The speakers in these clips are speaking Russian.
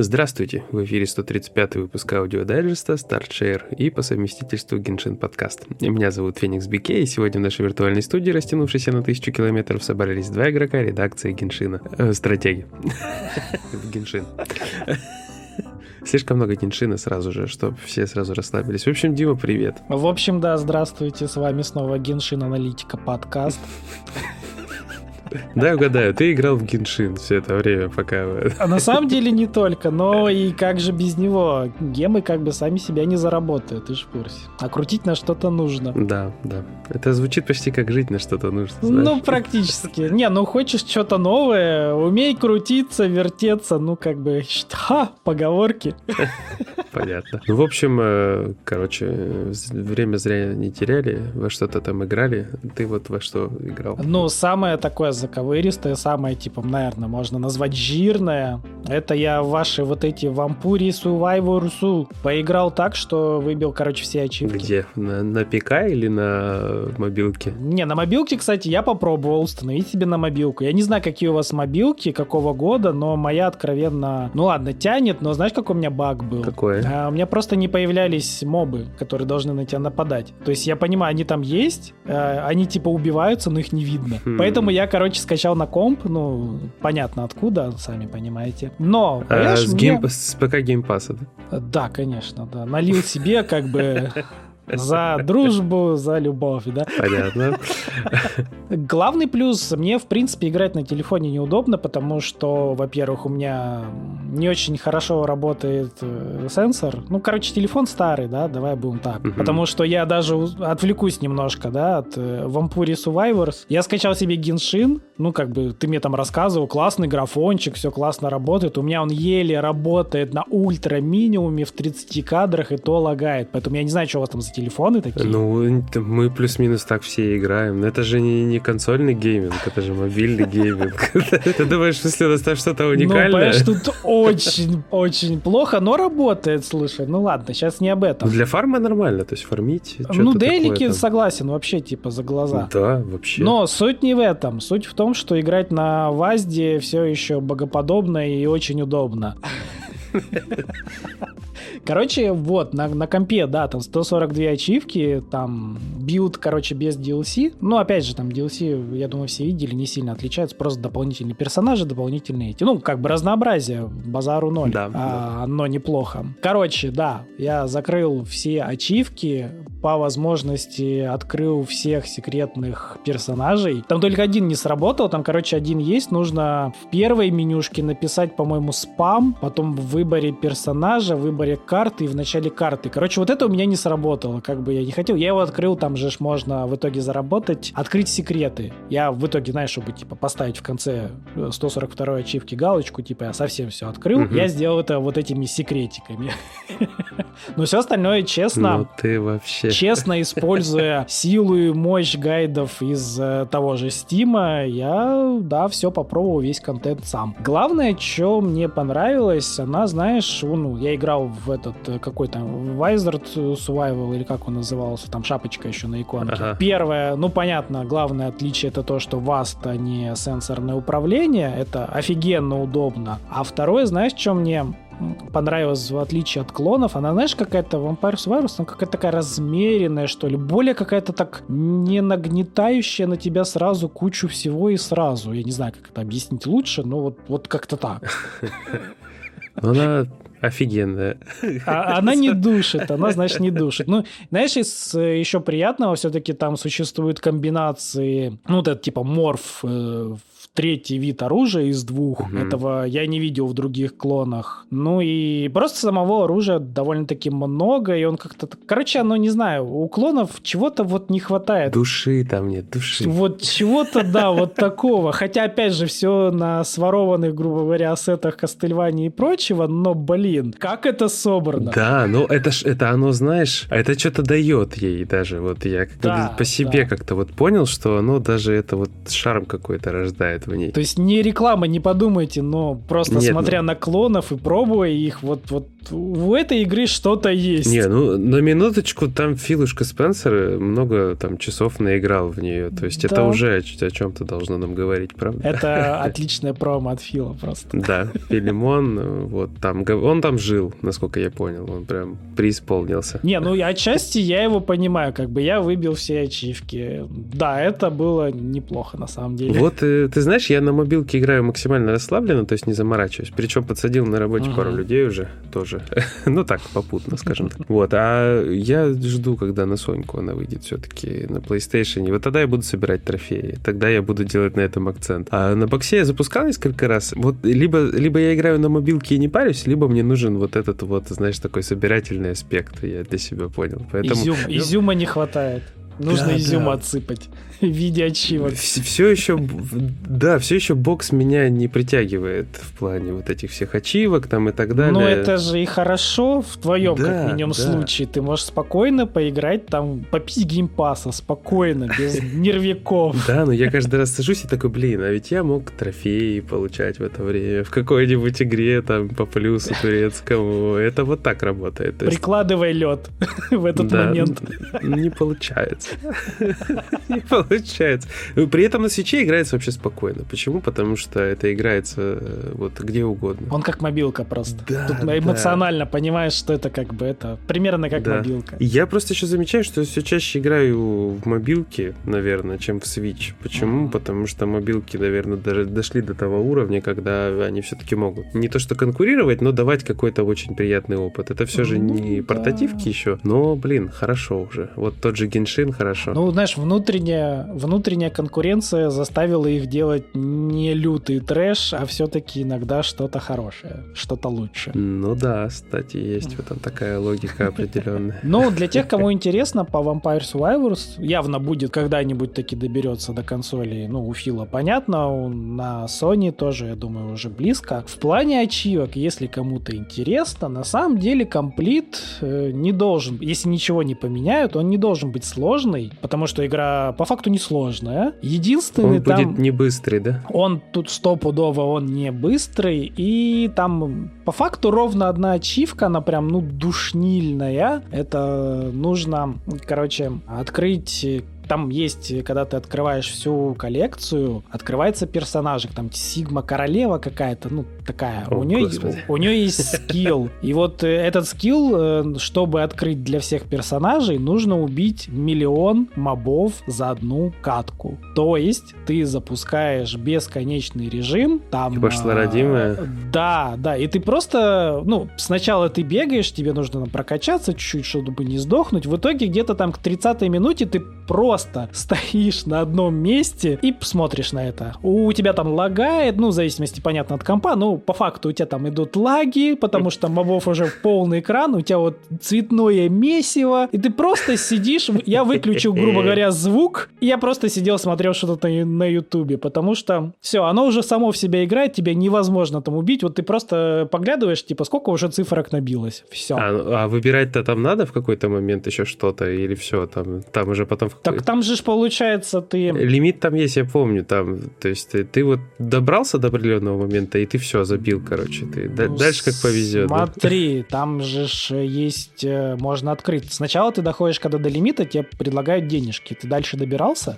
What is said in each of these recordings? Здравствуйте! В эфире 135-й выпуск аудиодайджеста Start + Share и по совместительству Genshin подкаст. Меня зовут Феникс Бике, и сегодня в нашей виртуальной студии, растянувшейся на 1000 километров, собрались два игрока редакции Геншина. Стратеги. Геншин. Слишком много геншина сразу же, чтобы все сразу расслабились. В общем, Дима, привет. В общем, да, здравствуйте, с вами снова Геншин Аналитика подкаст. Да, угадаю, ты играл в Геншин все это время, пока... А на самом деле не только, но и как же без него? Гемы как бы сами себя не заработают, ты ж в курсе. А крутить на что-то нужно. Да, да. Это звучит почти как жить на что-то нужно, знаешь. Ну, практически. Не, ну хочешь что-то новое, умей крутиться, вертеться, ну как бы... Ха, поговорки. Понятно. Ну, в общем, короче, время зря не теряли, во что-то там играли. Ты вот во что играл? Ну, самое такое заковыристое, самое, типа, наверное, можно назвать жирное. Это я ваши вот эти Vampire Survivors поиграл так, что выбил, короче, все ачивки. Где? На ПК или на мобилке? Не, на мобилке, кстати, я попробовал установить себе на мобилку. Я не знаю, какие у вас мобилки, какого года, но моя откровенно... Ну ладно, тянет, но знаешь, какой у меня баг был? Какой? У меня просто не появлялись мобы, которые должны на тебя нападать. То есть я понимаю, они там есть, они типа убиваются, но их не видно. Поэтому я, короче, скачал на комп, ну, понятно откуда, сами понимаете. Но, понимаешь, с ПК геймпасса, да? Да, конечно, да. Налил себе, как бы... За дружбу, за любовь, да? Понятно. Главный плюс, мне, в принципе, играть на телефоне неудобно, потому что, во-первых, у меня не очень хорошо работает сенсор. Ну, короче, телефон старый, да, давай будем так. Потому что я даже отвлекусь немножко, да, от Vampire Survivors. Я скачал себе Геншин, ну, как бы, ты мне там рассказывал, классный графончик, все классно работает. У меня он еле работает на ультра-минимуме в 30 кадрах, и то лагает. Поэтому я не знаю, что у вас там за телефоны такие. Ну, мы плюс-минус так все играем. Но это же не консольный гейминг, это же мобильный гейминг. Ты думаешь, если у нас там что-то уникальное? Ну, тут очень-очень плохо, но работает, слушай. Ну, ладно, сейчас не об этом. Для фарма нормально, то есть фармить. Ну, делики, согласен, вообще типа за глаза. Да, вообще. Но суть не в этом. Суть в том, что играть на ВАЗде все еще богоподобно и очень удобно. Короче, вот, на компе, да, там 142 ачивки, там билд, короче, без DLC. Ну, опять же, там DLC, я думаю, все видели, не сильно отличаются, просто дополнительные персонажи, дополнительные эти. Ну, как бы разнообразие, базару ноль, да, да. Но неплохо. Короче, да, я закрыл все ачивки, по возможности открыл всех секретных персонажей. Там только один не сработал, там, короче, один есть, нужно в первой менюшке написать, по-моему, спам, потом в выборе персонажа, в выборе карты и в начале карты. Короче, вот это у меня не сработало, как бы я не хотел. Я его открыл, там же можно в итоге заработать, открыть секреты. Я в итоге, знаешь, чтобы, типа, поставить в конце 142-й ачивки галочку, типа, я совсем все открыл, я сделал это вот этими секретиками. Но все остальное честно. Ну ты вообще... Честно, используя силу и мощь гайдов из того же Стима, я, да, все попробовал, весь контент сам. Главное, что мне понравилось, она, знаешь, ну, я играл в этот какой-то Wizard Survival, или как он назывался, там шапочка еще на иконке. Ага. Первое, ну понятно, главное отличие это то, что VAST, не сенсорное управление, это офигенно удобно. А второе, знаешь, что мне понравилось в отличие от клонов? Она, знаешь, какая-то Vampire Survivors, она какая-то такая размеренная, что ли, более какая-то так не нагнетающая на тебя сразу кучу всего и сразу. Я не знаю, как это объяснить лучше, но вот как-то так. Она... Офигенная. Она не душит, она, значит, не душит. Ну, знаешь, из еще приятного все-таки там существуют комбинации, ну, вот это типа морф, третий вид оружия из двух. Этого я не видел в других клонах. Ну и просто самого оружия довольно-таки много, и он как-то... Короче, оно, не знаю, у клонов чего-то вот не хватает. Души там нет, души. Вот чего-то, да, вот такого. Хотя, опять же, все на сворованных, грубо говоря, ассетах Кастильвании и прочего, но, блин, блин, как это собрано. Да, ну это ж, это оно, знаешь, это что-то дает ей даже. Вот я как-то да, по себе да. как-то вот понял, что оно даже это вот шарм какой-то рождает в ней. То есть не реклама, не подумайте, но просто нет, смотря на клонов и пробуя их, вот у этой игры что-то есть. Не, ну на минуточку там Филушка Спенсер много там часов наиграл в нее. То есть да. это уже о чем-то должно нам говорить, правда? Это отличная промо от Фила просто. Да, Филимон, вот там, он там жил, насколько я понял, он прям преисполнился. Не, ну отчасти я его понимаю, как бы я выбил все ачивки. Да, это было неплохо на самом деле. Вот, ты знаешь, я на мобилке играю максимально расслабленно, то есть не заморачиваюсь. Причем подсадил на работе пару людей уже тоже. Ну так, попутно, скажем так. Вот, а я жду, когда на Соньку она выйдет все-таки, на PlayStation. Вот тогда я буду собирать трофеи, тогда я буду делать на этом акцент. А на боксе я запускал несколько раз. Вот либо я играю на мобилке и не парюсь, либо мне нужен вот этот вот, знаешь, такой собирательный аспект, я для себя понял. Поэтому... Изюма не хватает. Нужно да, изюм да. отсыпать в виде ачивок. Все еще, да, все еще бокс меня не притягивает в плане вот этих всех ачивок там и так далее. Но это же и хорошо в твоем, да, как минимум, да. случае. Ты можешь спокойно поиграть там, попить геймпаса спокойно, без нервяков. Да, но я каждый раз сажусь и такой, блин, а ведь я мог трофеи получать в это время в какой-нибудь игре там по плюсу турецкому. Это вот так работает. Прикладывай лед в этот момент. Не получается. Не получается. При этом на свече играется вообще спокойно. Почему? Потому что это играется вот где угодно. Он как мобилка просто. Да, тут да. эмоционально понимаешь, что это как бы это примерно как да. мобилка. Я просто еще замечаю, что я все чаще играю в мобилки, наверное, чем в Switch. Почему? Потому что мобилки, наверное, даже дошли до того уровня, когда они все-таки могут не то что конкурировать, но давать какой-то очень приятный опыт. Это все же не да. портативки еще, но, блин, хорошо уже. Вот тот же Genshin хорошо. Ну, знаешь, внутренняя конкуренция заставила их делать не лютый трэш, а все-таки иногда что-то хорошее, что-то лучше. Ну да, кстати, есть в этом такая логика определенная. Ну, для тех, кому интересно, по Vampire Survivors явно будет когда-нибудь таки доберется до консолей. Ну, у Фила понятно, на Sony тоже, я думаю, уже близко. В плане ачивок, если кому-то интересно, на самом деле комплит не должен, если ничего не поменяют, он не должен быть сложный, потому что игра по факту не сложная. Единственный он там... Он будет не быстрый, да? Он тут стопудово, он не быстрый, и там по факту ровно одна ачивка, она прям, ну, душнильная. Это нужно, короче, открыть... Там есть, когда ты открываешь всю коллекцию, открывается персонажик, там Сигма-королева какая-то, ну, такая. О, у нее есть скилл. И вот этот скилл, чтобы открыть для всех персонажей, нужно убить 1 000 000 мобов за одну катку. То есть ты запускаешь бесконечный режим. Там, пошла родимая. Да, да. И ты просто, ну, сначала ты бегаешь, тебе нужно прокачаться чуть-чуть, чтобы не сдохнуть. В итоге где-то там к 30-й минуте ты просто стоишь на одном месте и смотришь на это. У тебя там лагает, ну, в зависимости, понятно, от компа, но по факту у тебя там идут лаги, потому что мобов уже в полный экран, у тебя вот цветное месиво, и ты просто сидишь, я выключил, грубо говоря, звук, и я просто сидел, смотрел что-то на ютубе, потому что все, оно уже само в себя играет, тебя невозможно там убить, вот ты просто поглядываешь, типа, сколько уже цифрок набилось, все. А выбирать-то там надо в какой-то момент еще что-то, или все, там уже потом... Так там же получается ты... Лимит там есть, я помню, там, то есть ты вот добрался до определенного момента, и ты все, забил, короче, ты ну, дальше как повезет. Смотри, да? Там же есть, можно открыть. Сначала ты доходишь, когда до лимита, тебе предлагают денежки. Ты дальше добирался?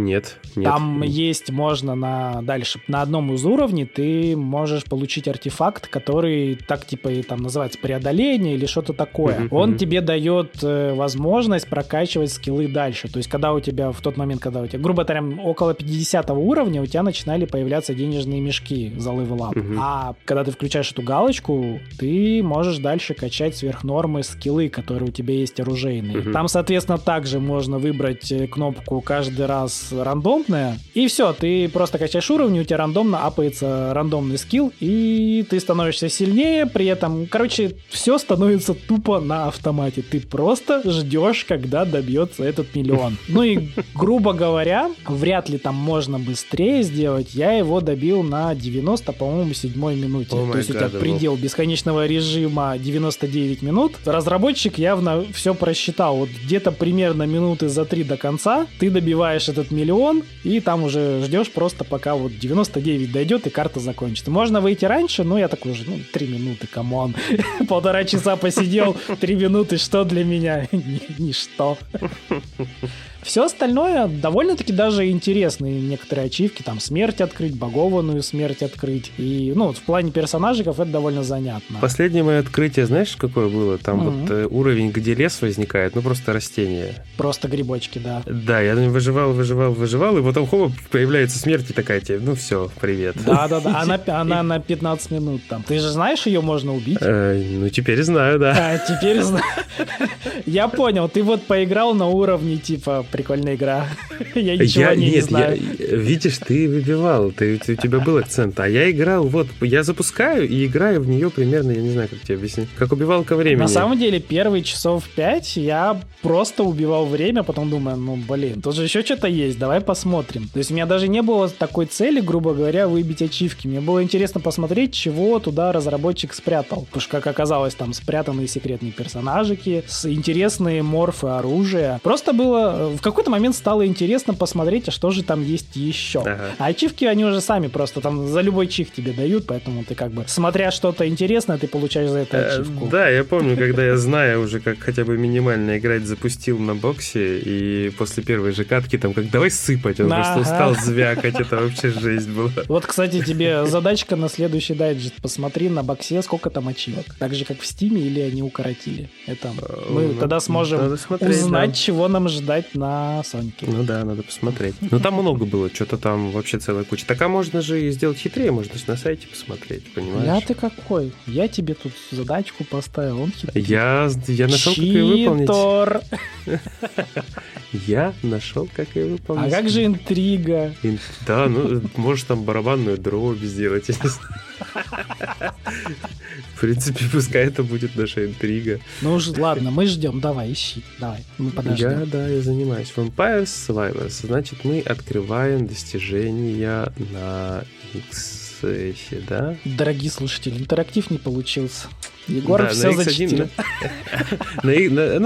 Нет. Там есть, можно дальше, на одном из уровней ты можешь получить артефакт, который так типа и там называется преодоление или что-то такое. Он тебе дает возможность прокачивать скиллы дальше. То есть, когда у тебя в тот момент, когда у тебя, грубо говоря, около 50 уровня, у тебя начинали появляться денежные мешки за левелап. А когда ты включаешь эту галочку, ты можешь дальше качать сверх нормы скиллы, которые у тебя есть оружейные. Там, соответственно, также можно выбрать кнопку каждый раз рандомная, и все, ты просто качаешь уровень, у тебя рандомно апается рандомный скилл, и ты становишься сильнее, при этом, короче, все становится тупо на автомате. Ты просто ждешь, когда добьется этот миллион. Ну и, грубо говоря, вряд ли там можно быстрее сделать. Я его добил на 90, по-моему, 77-й минуте. То есть у тебя предел бесконечного режима 99 минут. Разработчик явно все просчитал. Вот где-то примерно минуты за 3 до конца ты добиваешь этот миллион, и там уже ждешь просто пока вот 99 дойдет и карта закончится. Можно выйти раньше, но я такой уже, 3 минуты, камон. Полтора часа посидел, 3 минуты, что для меня? Ничто. Все остальное довольно-таки даже интересные некоторые ачивки, там смерть открыть, богованную смерть открыть, и, в плане персонажиков это довольно занятно. Последнее мое открытие, знаешь, какое было? Там вот уровень, где лес возникает, просто растения. Просто грибочки, да. Да, я выживал, и потом хоп, появляется смерть и такая тебе, все, привет. Да-да-да, она на 15 минут там. Ты же знаешь, ее можно убить? Теперь знаю, да. Теперь знаю. Я понял, ты вот поиграл на уровне, прикольная игра. Я ничего не знаю. Видишь, ты выбивал, у тебя был акцент. А я играл, я запускаю и играю в нее примерно, я не знаю, как тебе объяснить. Как убивалка времени. На самом деле, первые часов 5 я просто убивал время, потом думаю, тут же еще что-то есть, давай посмотрим. То есть у меня даже не было такой цели, грубо говоря, выбить ачивки. Мне было интересно посмотреть, чего туда разработчик спрятал. Потому что, как оказалось, там спрятанные секретные персонажики, интересные морфы оружия. Просто было... В какой-то момент стало интересно посмотреть, а что же там есть еще. А ачивки, они уже сами просто там за любой чих тебе дают, поэтому ты смотря что-то интересное, ты получаешь за это ачивку. Да, я помню, когда я, зная уже, как хотя бы минимально играть, запустил на боксе, и после первой же катки там давай сыпать, он просто устал звякать, это вообще жесть была. Вот, кстати, тебе задачка на следующий дайджест, посмотри на боксе, сколько там ачивок. Так же, как в Стиме, или они укоротили. Это мы тогда сможем узнать, чего нам ждать на Соньки. Надо посмотреть. Там много было, что-то там вообще целая куча. Так, а можно же и сделать хитрее, можно же на сайте посмотреть, понимаешь? Я ты какой? Я тебе тут задачку поставил, он хитрый. Я нашел, как ее выполнить. Я нашел, как ее выполнить. А как же интрига? Да, можешь там барабанную дробь сделать, я не знаю. В принципе, пускай это будет наша интрига. Ладно, мы ждем, давай, ищи. Давай, мы подождем. Я занимаюсь. Vampire Survivors. Значит, мы открываем достижения на X-эсе, да? Дорогие слушатели, интерактив не получился. Егор все за 4. То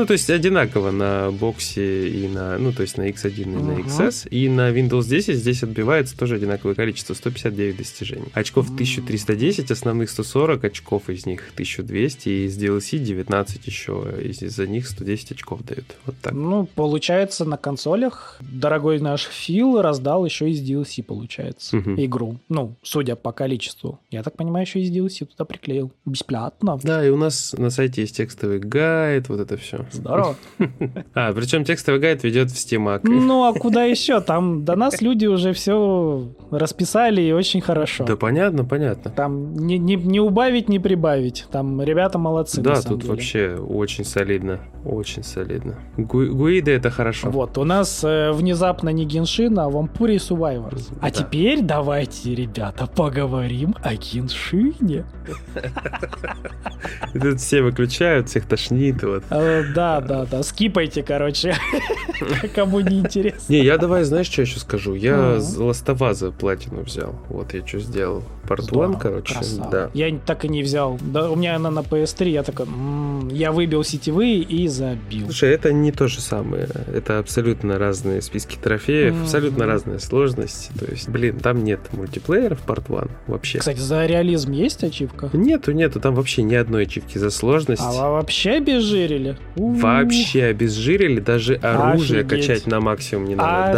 есть одинаково на боксе и на... то есть на X1 и на XS. И на Windows 10 здесь отбивается тоже одинаковое количество. 159 достижений. Очков 1310, основных 140 очков, из них 1200. И из DLC 19 еще. Из-за них 110 очков дают. Вот так. Получается, на консолях дорогой наш Фил раздал еще из DLC, получается, игру. Судя по количеству. Я так понимаю, еще из DLC туда приклеил. Бесплатно. Да, и у нас на сайте есть текстовый гайд, вот это все. Здорово. Причем текстовый гайд ведет в Steam. А куда еще? Там до нас люди уже все расписали, и очень хорошо. Да, понятно. Там не убавить, не прибавить. Там ребята молодцы. Да, тут вообще очень солидно. Очень солидно. Гуиды — это хорошо. Вот, у нас внезапно не Геншин, а Vampire Survivors. А теперь давайте, ребята, поговорим о Геншине. И тут все выключают, всех тошнит. Да. Скипайте, короче. Кому не интересно. Я давай, знаешь, что я еще скажу? Я Ластоваза платину взял. Вот я что сделал. Портуан, короче. Да. Я так и не взял. Да, у меня она на PS3. Я такой, я выбил сетевые и забил. Слушай, это не то же самое. Это абсолютно разные списки трофеев, абсолютно разная сложность. То есть, там нет мультиплееров Портуан вообще. Кстати, за реализм есть ачивка? Нету. Там вообще ни одной ачивки за сложность. А вообще обезжирили? Вообще обезжирили. Даже оружие качать на максимум не надо.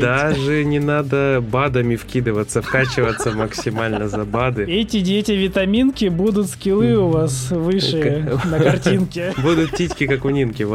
Даже не надо бадами вкидываться, вкачиваться максимально за бады. Эти дети витаминки будут скиллы у вас выше на картинке. Будут титьки, как у Нинки.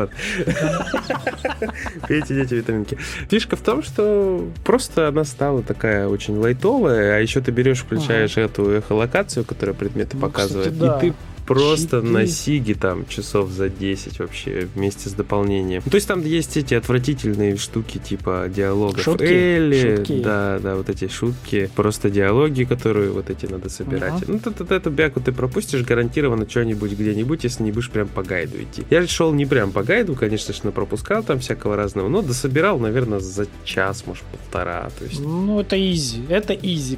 Эти дети витаминки. Фишка в том, что просто она стала такая очень лайтовая, а еще ты берешь, включаешь эту эхолокацию, которая предметы показывает. И ты просто 4. На Сиге там часов за 10 вообще вместе с дополнением. Ну, то есть там есть эти отвратительные штуки типа диалогов. Шутки. Элли, шутки. Да, да, вот эти шутки. Просто диалоги, которые вот эти надо собирать. Ага. Ну, тут эту бяку ты пропустишь гарантированно что-нибудь где-нибудь, если не будешь прям по гайду идти. Я шел не прям по гайду, конечно, что пропускал там всякого разного, но дособирал, наверное, за час, может, полтора. То есть... Ну, это изи,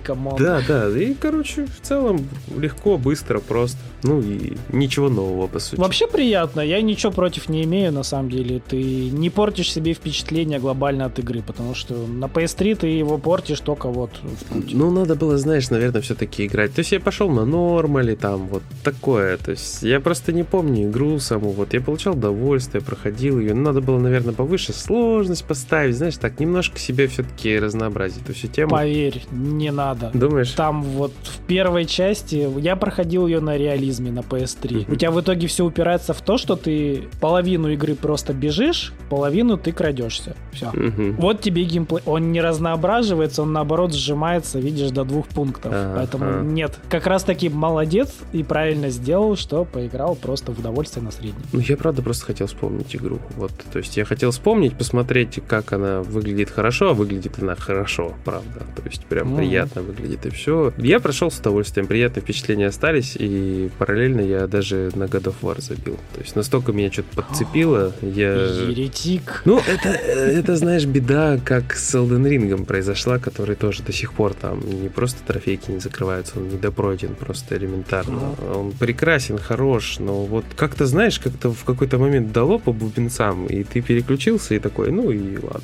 команда. Да, да, и, короче, в целом легко, быстро, просто. Ну, и ничего нового, по сути. Вообще приятно, я ничего против не имею, на самом деле. Ты не портишь себе впечатление глобально от игры, потому что на PS3 ты его портишь только вот в путь. Ну, надо было, знаешь, наверное, все-таки играть. То есть я пошел на нормале, там, вот такое. То есть я просто не помню игру саму. Вот я получал удовольствие, проходил ее. Надо было, наверное, повыше сложность поставить, знаешь, так, немножко себе все-таки разнообразить эту всю тему. Поверь, не надо. Думаешь? Там вот в первой части я проходил ее на реализме, на PS3. У тебя в итоге все упирается в то, что ты половину игры просто бежишь, половину ты крадешься. Все. Вот тебе геймплей. Он не разноображивается, он наоборот сжимается, видишь, до 2 пунктов. Поэтому нет. Как раз таки молодец и правильно сделал, что поиграл просто в удовольствие на среднем. Ну, я правда просто хотел вспомнить игру. Вот, то есть я хотел вспомнить, посмотреть, как она выглядит хорошо, а выглядит она хорошо, правда. То есть прям приятно выглядит, и все. Я прошел с удовольствием, приятные впечатления остались, и параллельно я даже на God of War забил. То есть настолько меня что-то подцепило. Еретик. Ну, это, знаешь, беда, как с Elden Ring произошла, который тоже до сих пор там не просто трофейки не закрываются, он недопройден просто элементарно. Он прекрасен, хорош, но вот как-то, знаешь, как-то в какой-то момент дало по бубенцам, и ты переключился, и такой, ну и ладно,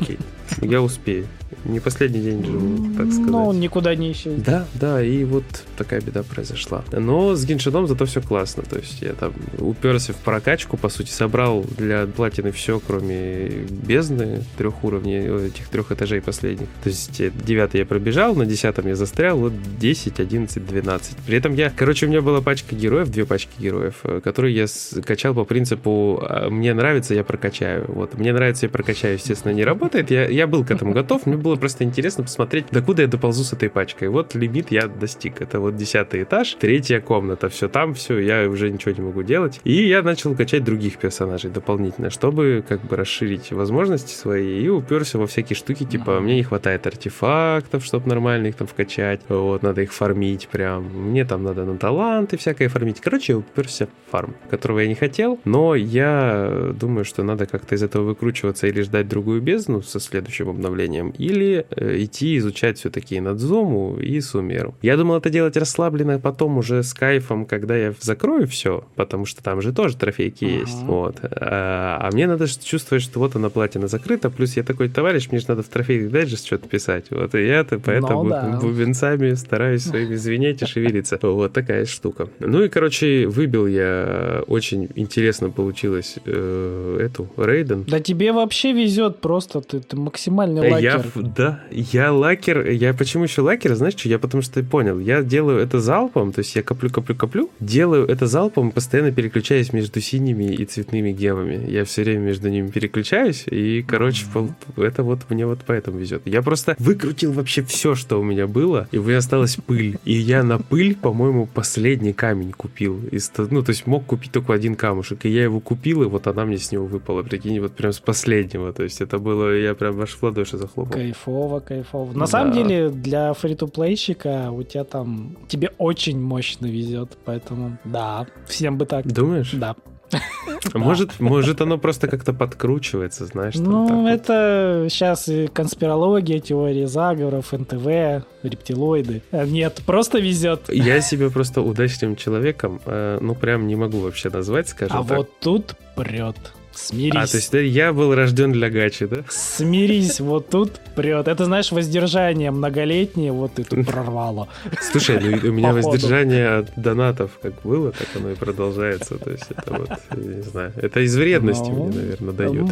окей, я успею. Не последний день живу, так сказать. Но он никуда не исчез. Да, да, и вот такая беда произошла. Но с Геншином зато все классно. То есть я там уперся в прокачку, по сути, собрал для платины все, кроме бездны 3 уровней, этих 3 этажей последних. То есть 9 я пробежал, на 10 я застрял, вот 10, 11, 12. При этом я, короче, у меня была пачка героев, 2 пачки героев, которые я качал по принципу «мне нравится, я прокачаю». Вот, «мне нравится, я прокачаю», естественно, не работает. Я был к этому готов, мне было просто интересно посмотреть, докуда я доползу с этой пачкой. Вот лимит я достиг. Это вот 10 этаж, 3-я комната. Все там, все, я уже ничего не могу делать. И я начал качать других персонажей дополнительно, чтобы как бы расширить возможности свои, и уперся во всякие штуки, типа, мне не хватает артефактов, чтобы нормально их там вкачать. Вот, надо их фармить прям. Мне там надо на таланты всякое фармить. Короче, я уперся в фарм, которого я не хотел, но я думаю, что надо как-то из этого выкручиваться или ждать другую бездну со следующим обновлением, или идти изучать все-таки Надзуму и Сумеру. Я думал это делать расслабленно, потом уже с кайфом, когда я закрою все, потому что там же тоже трофейки есть. Вот. А мне надо чувствовать, что вот она платина закрыта, плюс я такой товарищ, мне же надо в трофейках дальше что-то писать. Вот, и я-то поэтому бубенцами стараюсь своими звенеть и шевелиться. Вот такая штука. Ну и, короче, выбил я, очень интересно получилось, эту Рейден. Да тебе вообще везет, просто ты максимальный лакер. Да, я лакер. Я почему еще лакер? Знаешь что? Я потому что понял. Я делаю это залпом, то есть я коплю, делаю это залпом, постоянно переключаясь между синими и цветными гемами. Я все время между ними переключаюсь, и, короче, это вот мне вот поэтому везет. Я просто выкрутил вообще все, что у меня было, и у меня осталась пыль. И я на пыль, по-моему, последний камень купил. Ну, то есть мог купить только 1 камушек, и я его купил, и вот она мне с него выпала. Прикинь, вот прям с последнего. То есть это было, я прям аж в ладоши захлопал. Кайфово. На самом деле, для фри-то-плейщика у тебя там... Тебе очень мощно везет, поэтому да, всем бы так. Думаешь? Да. Может, оно просто как-то подкручивается, знаешь? Ну, это сейчас и конспирология, теория заговоров, НТВ, рептилоиды. Нет, просто везет. Я себя просто удачливым человеком, ну, прям не могу вообще назвать, скажем так. А вот тут прет. Смирись. То есть я был рожден для гачи, да? Смирись, вот тут прет. Это, знаешь, воздержание многолетнее, вот и тут прорвало. Слушай, ну у меня воздержание от донатов как было, так оно и продолжается. То есть это вот, не знаю, это из вредности мне, наверное, дают.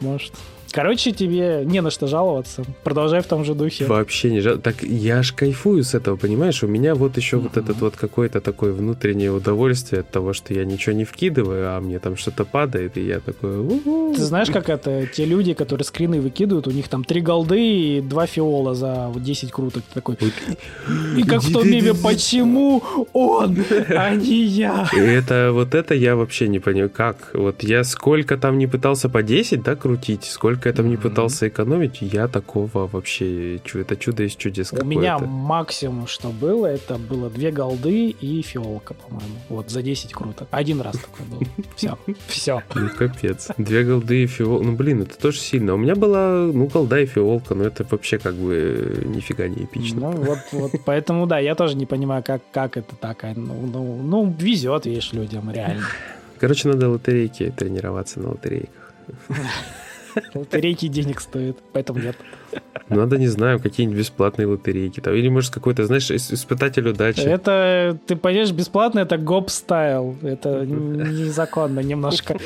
Может. Короче, тебе не на что жаловаться. Продолжай в том же духе. Вообще не жалко. Так я ж кайфую с этого, понимаешь? У меня вот еще вот этот вот какое-то такое внутреннее удовольствие от того, что я ничего не вкидываю, а мне там что-то падает, и я такой... Ты знаешь, как это? Те люди, которые скрины выкидывают, у них там 3 голды и 2 фиола за 10 круток. Ты такой... И как в том меме, почему он, а не я? Это вот это я вообще не понимаю. Как? Вот я сколько там не пытался по 10, да, крутить, сколько я там не пытался экономить, я такого вообще... Это чудо из чудес какое-то. У меня максимум, что было, это было 2 голды и фиолка, по-моему. Вот, за 10 круто. 1 раз такое было. Все. Ну, капец. 2 голды и фиолка. Ну, блин, это тоже сильно. У меня была, ну, голда и фиолка, но это вообще как бы нифига не эпично. Ну, вот, поэтому, да, я тоже не понимаю, как это так. Ну, везет, видишь, людям, реально. Короче, надо лотерейки тренироваться на лотерейках. Лотерейки денег стоят, поэтому нет. Надо, не знаю, какие-нибудь бесплатные лотерейки. Там. Или, может, какой-то, знаешь, испытатель удачи. Это, ты понимаешь, бесплатно, это гоп-стайл. Это незаконно немножко.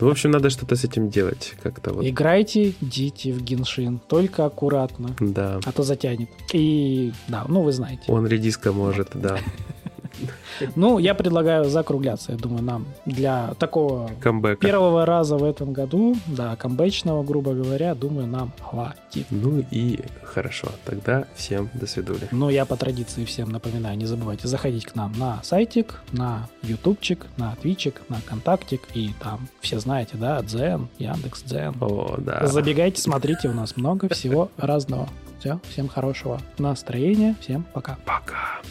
В общем, надо что-то с этим делать как-то. Вот. Играйте, идите в Геншин. Только аккуратно. Да. А то затянет. И, да, ну вы знаете. Он редиска может, да. Ну, я предлагаю закругляться. Я думаю, нам для такого камбэка. Первого раза в этом году, да, камбэчного, грубо говоря, думаю, нам хватит. Ну и хорошо. Тогда всем до свидули. Ну, я по традиции всем напоминаю, не забывайте заходить к нам на сайтик, на ютубчик, на твичик, на контактик. И там, все знаете, да, Дзен, Яндекс.Дзен. О, да. Забегайте, смотрите, у нас много всего разного. Все, всем хорошего настроения, всем пока. Пока.